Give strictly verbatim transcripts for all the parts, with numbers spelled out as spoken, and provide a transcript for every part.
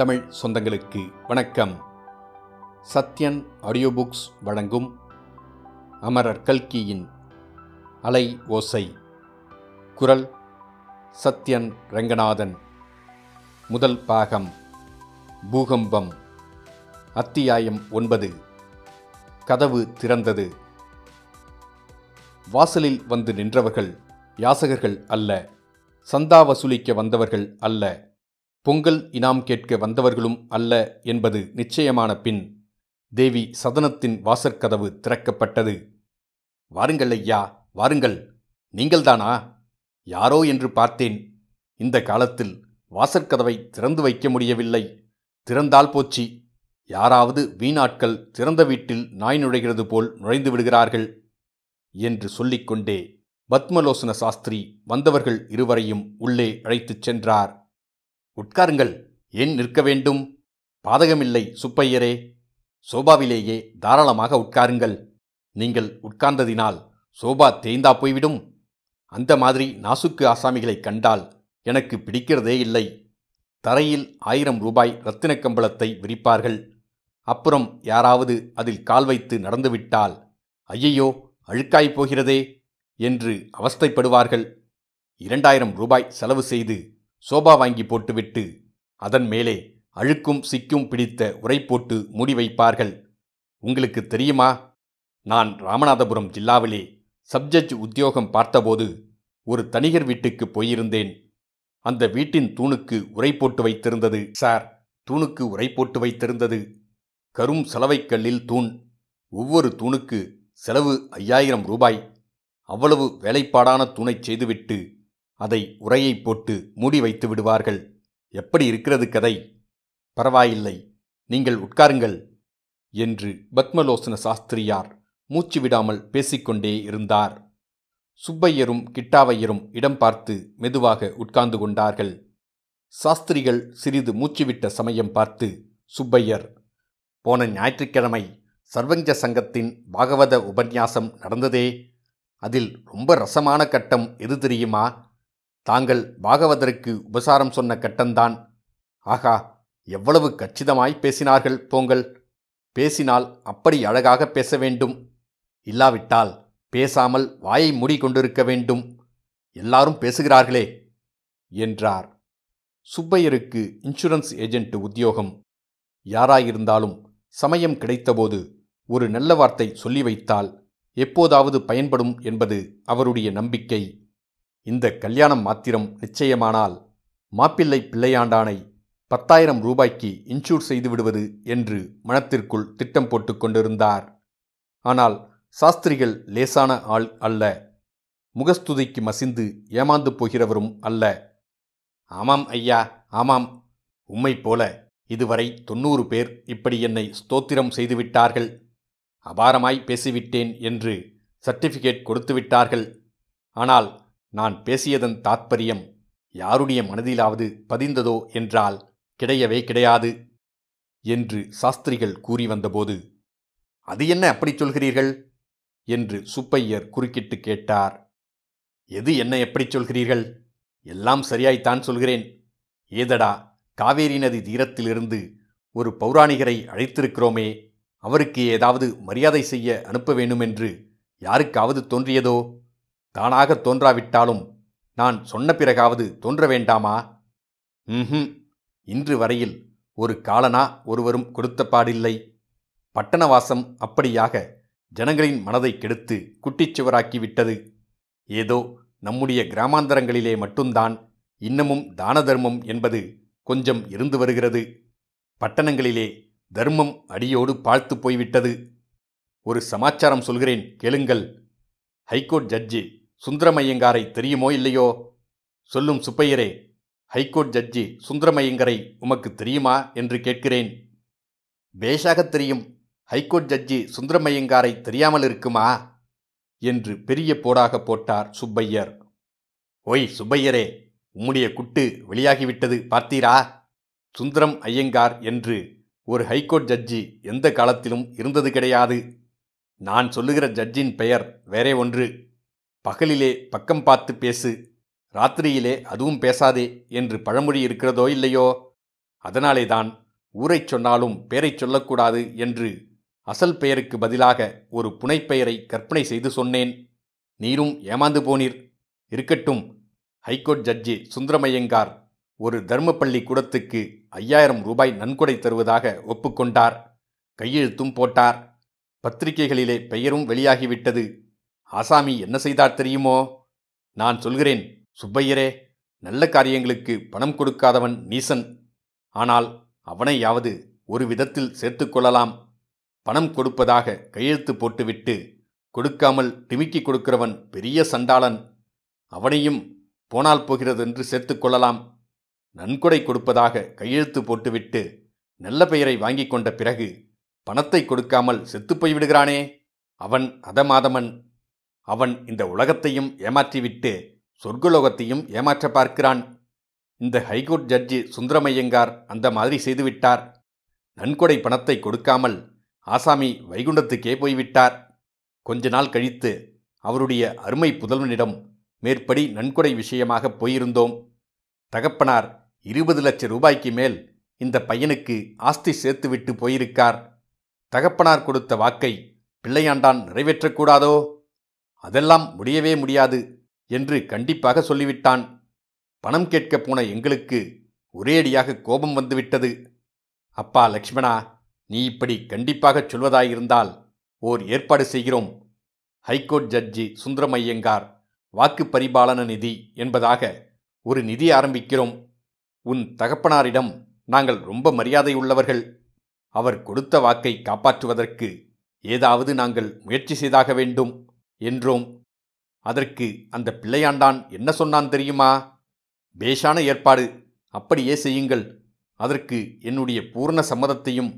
தமிழ் சொந்தங்களுக்கு வணக்கம். Sathyan audio books வழங்கும் அமரர் கல்கியின் அலை ஓசை. குரல் சத்யன் ரங்கநாதன். முதல் பாகம் பூகம்பம். அத்தியாயம் ஒன்பது. கதவு திறந்தது. வாசலில் வந்து நின்றவர்கள் யாசகர்கள் அல்ல, சந்தா வசூலிக்க வந்தவர்கள் அல்ல, பொங்கல் இனாம் கேட்க வந்தவர்களும் அல்ல என்பது நிச்சயமான பின் தேவி சதனத்தின் வாசற்கதவு திறக்கப்பட்டது. "வாருங்கள் ஐயா, வாருங்கள். நீங்கள்தானா? யாரோ என்று பார்த்தேன். இந்த காலத்தில் வாசற்கதவை திறந்து வைக்க முடியவில்லை. திறந்தால் போச்சு, யாராவது வீணாட்கள் திறந்த வீட்டில் நாய் நுழைகிறது போல் நுழைந்து விடுகிறார்கள்" என்று சொல்லிக்கொண்டே பத்மலோசன சாஸ்திரி வந்தவர்கள் இருவரையும் உள்ளே அழைத்துச் சென்றார். "உட்காருங்கள். ஏன் நிற்க வேண்டும்? பாதகமில்லை சுப்பையரே, சோபாவிலேயே தாராளமாக உட்காருங்கள். நீங்கள் உட்கார்ந்ததினால் சோபா தேய்ந்தா போய்விடும். அந்த மாதிரி நாசுக்கு ஆசாமிகளை கண்டால் எனக்கு பிடிக்கிறதே இல்லை. தரையில் ஆயிரம் ரூபாய் இரத்தினக் கம்பளத்தை விரிப்பார்கள். அப்புறம் யாராவது அதில் கால் வைத்து நடந்துவிட்டால் ஐயையோ அழுக்காய் போகிறதே என்று அவஸ்தைப்படுவார்கள். இரண்டாயிரம் ரூபாய் செலவு செய்து சோபா வாங்கி போட்டுவிட்டு அதன் மேலே அழுக்கும் சிக்கும் பிடித்த உரை போட்டு மூடி வைப்பார்கள். உங்களுக்கு தெரியுமா, நான் ராமநாதபுரம் ஜில்லாவிலே சப்ஜட்ஜ் உத்தியோகம் பார்த்தபோது ஒரு தனிகர் வீட்டுக்கு போயிருந்தேன். அந்த வீட்டின் தூணுக்கு உரை போட்டு வைத்திருந்தது சார், தூணுக்கு உரை போட்டு வைத்திருந்தது கரும் சலவைக்கல்லில் தூண். ஒவ்வொரு தூணுக்கு செலவு ஐயாயிரம் ரூபாய். அவ்வளவு வேலைப்பாடான தூணை செய்துவிட்டு அதை உரையை போட்டு மூடி வைத்து விடுவார்கள். எப்படி இருக்கிறது கதை? பரவாயில்லை, நீங்கள் உட்காருங்கள் என்று பத்மலோசன சாஸ்திரியார் மூச்சு விடாமல் பேசிக்கொண்டே இருந்தார். சுப்பையரும் கிட்டாவையரும் இடம் பார்த்து மெதுவாக உட்கார்ந்து கொண்டார்கள். சாஸ்திரிகள் சிறிது மூச்சுவிட்ட சமயம் பார்த்து சுப்பையர், "போன ஞாயிற்றுக்கிழமை சர்வஞ்சய சங்கத்தின் பாகவத உபன்யாசம் நடந்ததே, அதில் ரொம்ப ரசமான கட்டம் எது தெரியுமா? தாங்கள் பாகவதருக்கு உபசாரம் சொன்ன கட்டம்தான். ஆகா, எவ்வளவு கச்சிதமாய் பேசினார்கள் போங்கள். பேசினால் அப்படி அழகாக பேச வேண்டும். இல்லாவிட்டால் பேசாமல் வாயை மூடி கொண்டிருக்க வேண்டும். எல்லாரும் பேசுகிறார்களே" என்றார். சுப்பையருக்கு இன்சூரன்ஸ் ஏஜென்ட் உத்தியோகம். யாராயிருந்தாலும் சமயம் கிடைத்தபோது ஒரு நல்ல வார்த்தை சொல்லி வைத்தால் எப்போதாவது பயன்படும் என்பது அவருடைய நம்பிக்கை. இந்த கல்யாணம் மாத்திரம் நிச்சயமானால் மாப்பிள்ளை பிள்ளையாண்டானை பத்தாயிரம் ரூபாய்க்கு இன்சூர் செய்து விடுவது என்று மனத்திற்குள் திட்டம் போட்டு கொண்டிருந்தார். ஆனால் சாஸ்திரிகள் லேசான ஆள் அல்ல, முகஸ்துதிக்கு மசிந்து ஏமாந்து போகிறவரும் அல்ல. "ஆமாம் ஐயா, ஆமாம். உம்மை போல இதுவரை தொண்ணூறு பேர் இப்படி என்னை ஸ்தோத்திரம் செய்துவிட்டார்கள். அபாரமாய் பேசிவிட்டேன் என்று சர்டிஃபிகேட் கொடுத்துவிட்டார்கள். ஆனால் நான் பேசியதன் தாத்பரியம் யாருடைய மனதிலாவது பதிந்ததோ என்றால் கிடையவே கிடையாது" என்று சாஸ்திரிகள் கூறி வந்தபோது, "அது என்ன அப்படி சொல்கிறீர்கள்?" என்று சுப்பையர் குறுக்கிட்டு கேட்டார். "எது என்ன எப்படி சொல்கிறீர்கள்? எல்லாம் சரியாய்த்தான் சொல்கிறேன். ஏதடா, காவேரி நதி தீரத்திலிருந்து ஒரு பௌராணிகரை அழைத்திருக்கிறோமே, அவருக்கு ஏதாவது மரியாதை செய்ய அனுப்ப வேண்டுமென்று யாருக்காவது தோன்றியதோ? தானாக தோன்றாவிட்டாலும் நான் சொன்ன பிறகாவது தோன்ற வேண்டாமா? ம் இன்று வரையில் ஒரு காலனா ஒருவரும் கொடுத்த பாடில்லை. பட்டணவாசம் அப்படியாக ஜனங்களின் மனதை கெடுத்து குட்டிச்சுவராக்கி விட்டது. ஏதோ நம்முடைய கிராமாந்தரங்களிலே மட்டும்தான் இன்னமும் தான தர்மம் என்பது கொஞ்சம் இருந்து வருகிறது. பட்டணங்களிலே தர்மம் அடியோடு பாழ்த்து போய்விட்டது. ஒரு சமாச்சாரம் சொல்கிறேன் கேளுங்கள். ஹைகோர்ட் ஜட்ஜி சுந்தரம் ஐயங்காரை தெரியுமோ இல்லையோ? சொல்லும் சுப்பையரே, ஹைகோர்ட் ஜட்ஜி சுந்தரம் ஐயங்காரை உமக்கு தெரியுமா என்று கேட்கிறேன்." "பேஷாக தெரியும். ஹைகோர்ட் ஜட்ஜி சுந்தரம் ஐயங்காரை தெரியாமல் இருக்குமா?" என்று பெரிய போடாக போட்டார் சுப்பையர். "ஓய் சுப்பையரே, உம்முடைய குட்டு வெளியாகிவிட்டது பார்த்தீரா? சுந்தரம் ஐயங்கார் என்று ஒரு ஹைகோர்ட் ஜட்ஜி எந்த காலத்திலும் இருந்தது கிடையாது. நான் சொல்லுகிற ஜட்ஜின் பெயர் வேறே ஒன்று. பகலிலே பக்கம் பார்த்து பேசு, ராத்திரியிலே அதுவும் பேசாதே என்று பழமொழி இருக்கிறதோ இல்லையோ? அதனாலேதான் ஊரைச் சொன்னாலும் பெயரைச் சொல்லக்கூடாது என்று அசல் பெயருக்கு பதிலாக ஒரு புனைப்பெயரை கற்பனை செய்து சொன்னேன். நீரும் ஏமாந்து போனீர். இருக்கட்டும், ஹைகோர்ட் ஜட்ஜி சுந்தரம் ஐயங்கார் ஒரு தர்மப்பள்ளி கூடத்துக்கு ஐயாயிரம் ரூபாய் நன்கொடை தருவதாக ஒப்புக்கொண்டார். கையெழுத்தும் போட்டார். பத்திரிகைகளிலே பெயரும் வெளியாகிவிட்டது. ஆசாமி என்ன செய்தார் தெரியுமோ? நான் சொல்கிறேன் சுப்பையரே, நல்ல காரியங்களுக்கு பணம் கொடுக்காதவன் நீசன். ஆனால் அவனையாவது ஒரு விதத்தில் சேர்த்து கொள்ளலாம். பணம் கொடுப்பதாக கையெழுத்து போட்டுவிட்டு கொடுக்காமல் டிமிக்கி கொடுக்கிறவன் பெரிய சண்டாளன். அவனையும் போனால் போகிறதென்று சேர்த்து கொள்ளலாம். நன்கொடை கொடுப்பதாக கையெழுத்து போட்டுவிட்டு நல்ல பெயரை வாங்கி கொண்ட பிறகு பணத்தை கொடுக்காமல் செத்துப்போய்விடுகிறானே, அவன் அதமாதமன். அவன் இந்த உலகத்தையும் ஏமாற்றிவிட்டு சொர்க்கலோகத்தையும் ஏமாற்ற பார்க்கிறான். இந்த ஹைகோர்ட் ஜட்ஜி சுந்தரமையங்கார் அந்த மாதிரி செய்துவிட்டார். நன்கொடை பணத்தை கொடுக்காமல் ஆசாமி வைகுண்டத்துக்கே போய்விட்டார். கொஞ்ச நாள் கழித்து அவருடைய அருமை புதல்வனிடம் மேற்படி நன்கொடை விஷயமாக போயிருந்தோம். தகப்பனார் இருபது லட்சம் ரூபாய்க்கு மேல் இந்த பையனுக்கு ஆஸ்தி சேர்த்துவிட்டு போயிருக்கார். தகப்பனார் கொடுத்த வாக்கை பிள்ளையாண்டான் நிறைவேற்றக்கூடாதோ? அதெல்லாம் முடியவே முடியாது என்று கண்டிப்பாக சொல்லிவிட்டான். பணம் கேட்கப் போன எங்களுக்கு ஒரேடியாக கோபம் வந்துவிட்டது. அப்பா லக்ஷ்மணா, நீ இப்படி கண்டிப்பாகச் சொல்வதாயிருந்தால் ஓர் ஏற்பாடு செய்கிறோம். ஹைகோர்ட் ஜட்ஜி சுந்தரம் ஐயங்கார் வாக்கு பரிபாலன நிதி என்பதாக ஒரு நிதி ஆரம்பிக்கிறோம். உன் தகப்பனாரிடம் நாங்கள் ரொம்ப மரியாதை உள்ளவர்கள். அவர் கொடுத்த வாக்கை காப்பாற்றுவதற்கு ஏதாவது நாங்கள் முயற்சி செய்தாக வேண்டும் என்றோம். அதற்கு அந்த பிள்ளையாண்டான் என்ன சொன்னான் தெரியுமா? பேஷான ஏற்பாடு, அப்படியே செய்யுங்கள். அதற்கு என்னுடைய பூர்ண சம்மதத்தையும்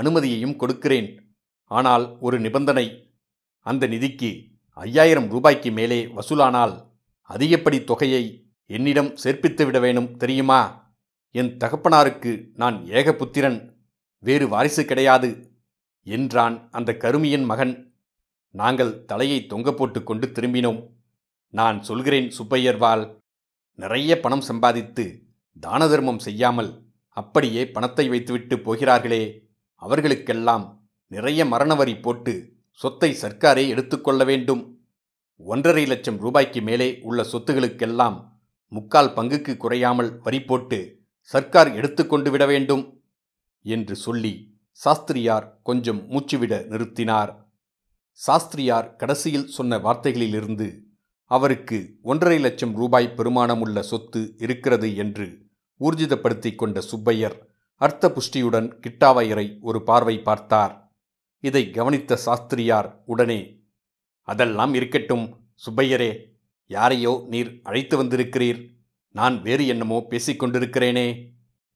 அனுமதியையும் கொடுக்கிறேன். ஆனால் ஒரு நிபந்தனை. அந்த நிதிக்கு ஐயாயிரம் ரூபாய்க்கு மேலே வசூலானால் அதிகப்படி தொகையை என்னிடம் சேர்ப்பித்துவிட வேணும் தெரியுமா? என் தகப்பனாருக்கு நான் ஏக புத்திரன், வேறு வாரிசு கிடையாது என்றான் அந்த கருமியின் மகன். நாங்கள் தலையை தொங்க போட்டு கொண்டு திரும்பினோம். நான் சொல்கிறேன் சுப்பையர்வாள், நிறைய பணம் சம்பாதித்து தான தர்மம் செய்யாமல் அப்படியே பணத்தை வைத்துவிட்டு போகிறார்களே, அவர்களுக்கெல்லாம் நிறைய மரண வரி போட்டு சொத்தை சர்க்காரே எடுத்துக்கொள்ள வேண்டும். ஒன்றரை லட்சம் ரூபாய்க்கு மேலே உள்ள சொத்துகளுக்கெல்லாம் முக்கால் பங்குக்கு குறையாமல் வரி போட்டு சர்க்கார் எடுத்துக்கொண்டு விட வேண்டும் என்று சொல்லி சாஸ்திரியார் கொஞ்சம் மூச்சுவிட நிறுத்தினார். சாஸ்திரியார் கடைசியில் சொன்ன வார்த்தைகளிலிருந்து அவருக்கு ஒன்றரை லட்சம் ரூபாய் பெருமானமுள்ள சொத்து இருக்கிறது என்று ஊர்ஜிதப்படுத்தி கொண்ட சுப்பையர் அர்த்த புஷ்டியுடன் கிட்டாவையரை ஒரு பார்வை பார்த்தார். இதை கவனித்த சாஸ்திரியார் உடனே, அதெல்லாம் இருக்கட்டும் சுப்பையரே, யாரையோ நீர் அழைத்து வந்திருக்கிறீர். நான் வேறு என்னமோ பேசிக்கொண்டிருக்கிறேனே.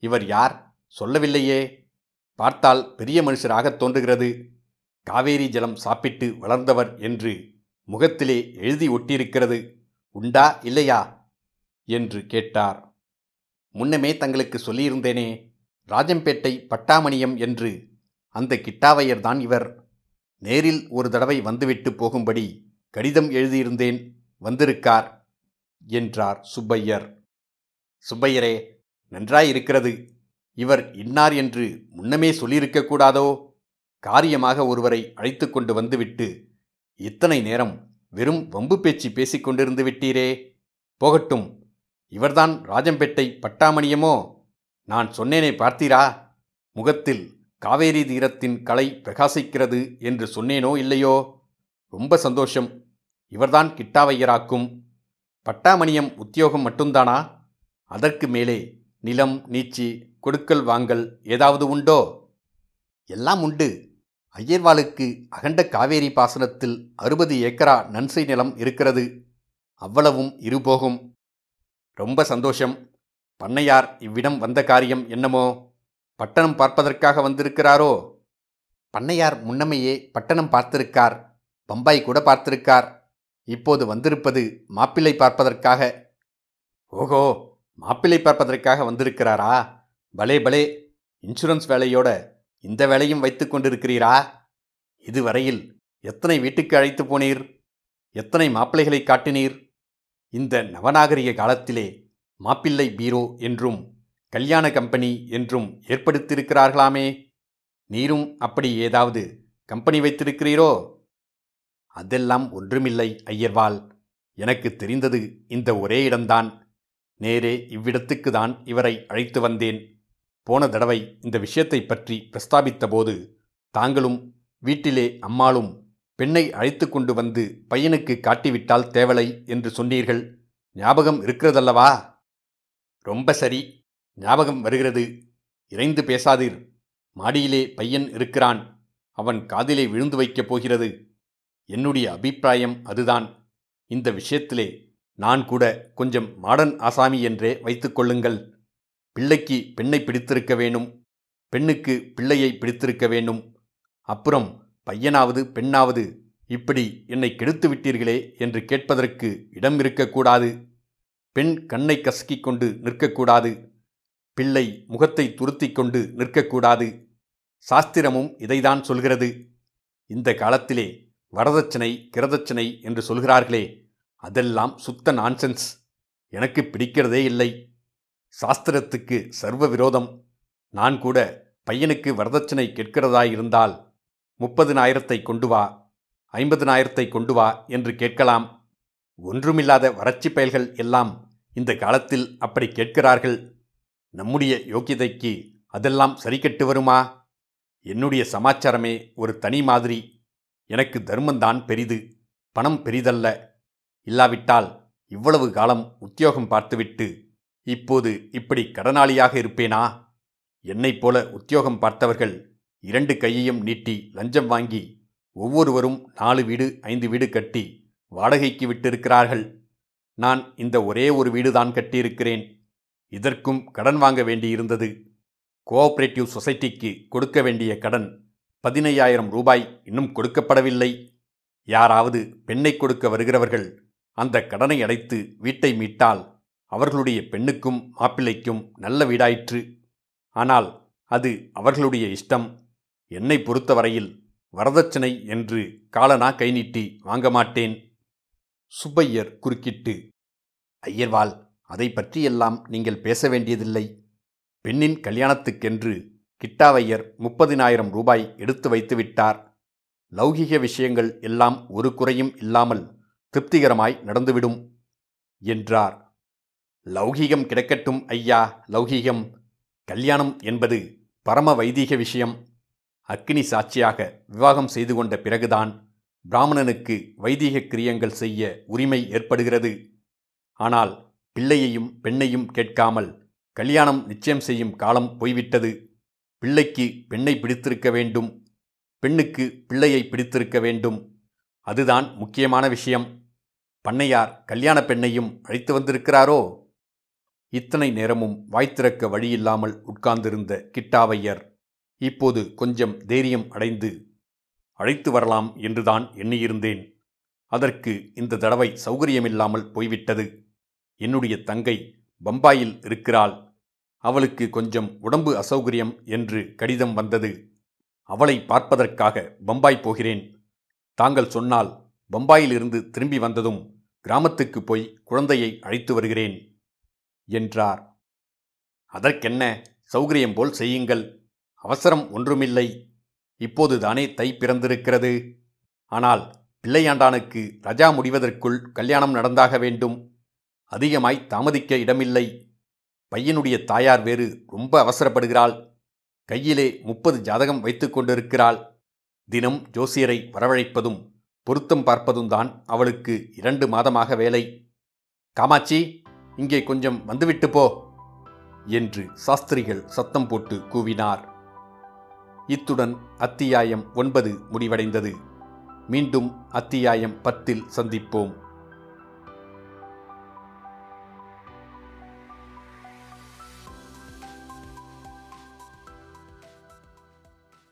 இவர் யார் சொல்லவில்லையே. பார்த்தால் பெரிய மனுஷராகத் தோன்றுகிறது. காவேரி ஜலம் சாப்பிட்டு வளர்ந்தவர் என்று முகத்திலே எழுதி ஒட்டியிருக்கிறது. உண்டா இல்லையா என்று கேட்டார். முன்னமே தங்களுக்கு சொல்லியிருந்தேனே, ராஜம்பேட்டை பட்டாமணியம் என்று. அந்த கிட்டாவையர்தான் இவர். நேரில் ஒரு தடவை வந்துவிட்டு போகும்படி கடிதம் எழுதியிருந்தேன். வந்திருக்கார் என்றார் சுப்பையர். சுப்பையரே, நன்றாயிருக்கிறது. இவர் இன்னார் என்று முன்னமே சொல்லியிருக்கக்கூடாதோ? காரியமாக ஒருவரை அழைத்து கொண்டு வந்துவிட்டு இத்தனை நேரம் வெறும் வம்பு பேச்சு பேசிக்கொண்டிருந்து விட்டீரே. போகட்டும், இவர்தான் ராஜம்பேட்டை பட்டாமணியமோ? நான் சொன்னேனே, பார்த்தீரா? முகத்தில் காவேரி தீரத்தின் கலை பிரகாசிக்கிறது என்று சொன்னேனோ இல்லையோ? ரொம்ப சந்தோஷம். இவர்தான் கிட்டாவையராக்கும். பட்டாமணியம் உத்தியோகம் மட்டும்தானா? அதற்கு மேலே நிலம், நீச்சி, கொடுக்கல் வாங்கல் ஏதாவது உண்டோ? எல்லாம் உண்டு. ஐயர்வாளுக்கு அகண்ட காவேரி பாசனத்தில் அறுபது ஏக்கரா நன்சை நிலம் இருக்கிறது. அவ்வளவும் இருபோகும். ரொம்ப சந்தோஷம். பண்ணையார் இவ்விடம் வந்த காரியம் என்னமோ? பட்டணம் பார்ப்பதற்காக வந்திருக்கிறாரோ? பண்ணையார் முன்னமையே பட்டணம் பார்த்திருக்கார், பம்பாய் கூட பார்த்திருக்கார். இப்போது வந்திருப்பது மாப்பிள்ளை பார்ப்பதற்காக. ஓஹோ, மாப்பிள்ளை பார்ப்பதற்காக வந்திருக்கிறாரா? பலே பலே, இன்சூரன்ஸ் வேலையோட இந்த வேலையும் வைத்து கொண்டிருக்கிறீரா? இதுவரையில் எத்தனை வீட்டுக்கு அழைத்து போனீர்? எத்தனை மாப்பிள்ளைகளை காட்டினீர்? இந்த நவநாகரிக காலத்திலே மாப்பிள்ளை பீரோ என்றும் கல்யாண கம்பெனி என்றும் ஏற்படுத்தியிருக்கிறார்களாமே. நீரும் அப்படி ஏதாவது கம்பெனி வைத்திருக்கிறீரோ? அதெல்லாம் ஒன்றுமில்லை ஐயர்வாள். எனக்கு தெரிந்தது இந்த ஒரே இடம்தான். நேரே இவ்விடத்துக்கு தான் இவரை அழைத்து வந்தேன். போன தடவை இந்த விஷயத்தை பற்றி பிரஸ்தாபித்த போது தாங்களும் வீட்டிலே அம்மாளும் பெண்ணை அழைத்து கொண்டு வந்து பையனுக்கு காட்டிவிட்டால் தேவலை என்று சொன்னீர்கள். ஞாபகம் இருக்கிறதல்லவா? ரொம்ப சரி, ஞாபகம் வருகிறது. இறைந்து பேசாதீர். மாடியிலே பையன் இருக்கிறான். அவன் காதிலே விழுந்து வைக்கப் போகிறது. என்னுடைய அபிப்பிராயம் அதுதான். இந்த விஷயத்திலே நான் கூட கொஞ்சம் மாடன் ஆசாமி என்றே வைத்துக்கொள்ளுங்கள். பிள்ளைக்கு பெண்ணை பிடித்திருக்க வேணும், பெண்ணுக்கு பிள்ளையை பிடித்திருக்க வேணும். அப்புறம் பையனாவது பெண்ணாவது இப்படி என்னை கெடுத்து விட்டீர்களே என்று கேட்பதற்கு இடம் இருக்கக்கூடாது. பெண் கண்ணை கசக்கிக் கொண்டு நிற்கக்கூடாது, பிள்ளை முகத்தை துருத்தி கொண்டு நிற்கக்கூடாது. சாஸ்திரமும் இதைதான் சொல்கிறது. இந்த காலத்திலே வரதட்சணை கிரதட்சணை என்று சொல்கிறார்களே, அதெல்லாம் சுத்த நான்சென்ஸ். எனக்கு பிடிக்கிறதே இல்லை. சாஸ்திரத்துக்கு சர்வ விரோதம். நான் கூட பையனுக்கு வரதட்சணை கேட்கிறதாயிருந்தால் முப்பதினாயிரத்தை கொண்டு வா, ஐம்பதினாயிரத்தை கொண்டு வா என்று கேட்கலாம். ஒன்றுமில்லாத வறட்சி பயல்கள் எல்லாம் இந்த காலத்தில் அப்படி கேட்கிறார்கள். நம்முடைய யோக்கியதைக்கு அதெல்லாம் சரிக்கட்டு வருமா? என்னுடைய சமாச்சாரமே ஒரு தனி மாதிரி. எனக்கு தர்மந்தான் பெரிது, பணம் பெரிதல்ல. இல்லாவிட்டால் இவ்வளவு காலம் உத்தியோகம் பார்த்துவிட்டு இப்போது இப்படி கடனாளியாக இருப்பேனா? என்னைப் போல உத்தியோகம் பார்த்தவர்கள் இரண்டு கையையும் நீட்டி லஞ்சம் வாங்கி ஒவ்வொருவரும் நாலு வீடு ஐந்து வீடு கட்டி வாடகைக்கு விட்டிருக்கிறார்கள். நான் இந்த ஒரே ஒரு வீடுதான் கட்டியிருக்கிறேன். இதற்கும் கடன் வாங்க வேண்டியிருந்தது. கோஆப்ரேட்டிவ் சொசைட்டிக்கு கொடுக்க வேண்டிய கடன் பதினையாயிரம் ரூபாய் இன்னும் கொடுக்கப்படவில்லை. யாராவது பெண்ணை கொடுக்க வருகிறவர்கள் அந்த கடனை அடைத்து வீட்டை மீட்டால் அவர்களுடைய பெண்ணுக்கும் மாப்பிள்ளைக்கும் நல்ல வீடாயிற்று. ஆனால் அது அவர்களுடைய இஷ்டம். என்னை பொறுத்தவரையில் வரதட்சணை என்று காலனா கை நீட்டி வாங்க மாட்டேன். சுப்பையர் குறுக்கிட்டு, ஐயர்வாள், அதை பற்றியெல்லாம் நீங்கள் பேச வேண்டியதில்லை. பெண்ணின் கல்யாணத்துக்கென்று கிட்டாவையர் முப்பதினாயிரம் ரூபாய் எடுத்து வைத்துவிட்டார். லௌகிக விஷயங்கள் எல்லாம் ஒரு குறையும் இல்லாமல் திருப்திகரமாய் நடந்துவிடும் என்றார். லௌகீகம் கிடைக்கட்டும் ஐயா, லௌகீகம். கல்யாணம் என்பது பரம வைதீக விஷயம். அக்னி சாட்சியாக விவாகம் செய்து கொண்ட பிறகுதான் பிராமணனுக்கு வைதீக கிரியங்கள் செய்ய உரிமை ஏற்படுகிறது. ஆனால் பிள்ளையையும் பெண்ணையும் கேட்காமல் கல்யாணம் நிச்சயம் செய்யும் காலம் போய்விட்டது. பிள்ளைக்கு பெண்ணை பிடித்திருக்க வேண்டும், பெண்ணுக்கு பிள்ளையை பிடித்திருக்க வேண்டும். அதுதான் முக்கியமான விஷயம். பண்ணையார் கல்யாண பெண்ணையும் அழைத்து வந்திருக்கிறாரோ? இத்தனை நேரமும் வாய்த்திறக்க வழியில்லாமல் உட்கார்ந்திருந்த கிட்டாவையர் இப்போது கொஞ்சம் தைரியம் அடைந்து, அழைத்து வரலாம் என்றுதான் எண்ணியிருந்தேன். அதற்கு இந்த தடவை சௌகரியமில்லாமல் போய்விட்டது. என்னுடைய தங்கை பம்பாயில் இருக்கிறாள். அவளுக்கு கொஞ்சம் உடம்பு அசௌகரியம் என்று கடிதம் வந்தது. அவளை பார்ப்பதற்காக பம்பாய் போகிறேன். தாங்கள் சொன்னால் பம்பாயிலிருந்து திரும்பி வந்ததும் கிராமத்துக்கு போய் குழந்தையை அழைத்து வருகிறேன் என்றார். அதற்கென்ன, சௌகரியம் போல் செய்யுங்கள். அவசரம் ஒன்றுமில்லை. இப்போதுதானே தை பிறந்திருக்கிறது. ஆனால் பிள்ளையாண்டானுக்கு ரஜா முடிவதற்குள் கல்யாணம் நடந்தாக வேண்டும். அதிகமாய் தாமதிக்க இடமில்லை. பையனுடைய தாயார் வேறு ரொம்ப அவசரப்படுகிறாள். கையிலே முப்பது ஜாதகம் வைத்து கொண்டிருக்கிறாள். தினம் ஜோசியரை வரவழைப்பதும் பொருத்தம் பார்ப்பதும் தான் அவளுக்கு இரண்டு மாதமாக வேலை. காமாட்சி, இங்கே கொஞ்சம் வந்துவிட்டு போ என்று சாஸ்திரிகள் சத்தம் போட்டு கூவினார். இத்துடன் அத்தியாயம் ஒன்பது முடிவடைந்தது. மீண்டும் அத்தியாயம் பத்தில் சந்திப்போம்.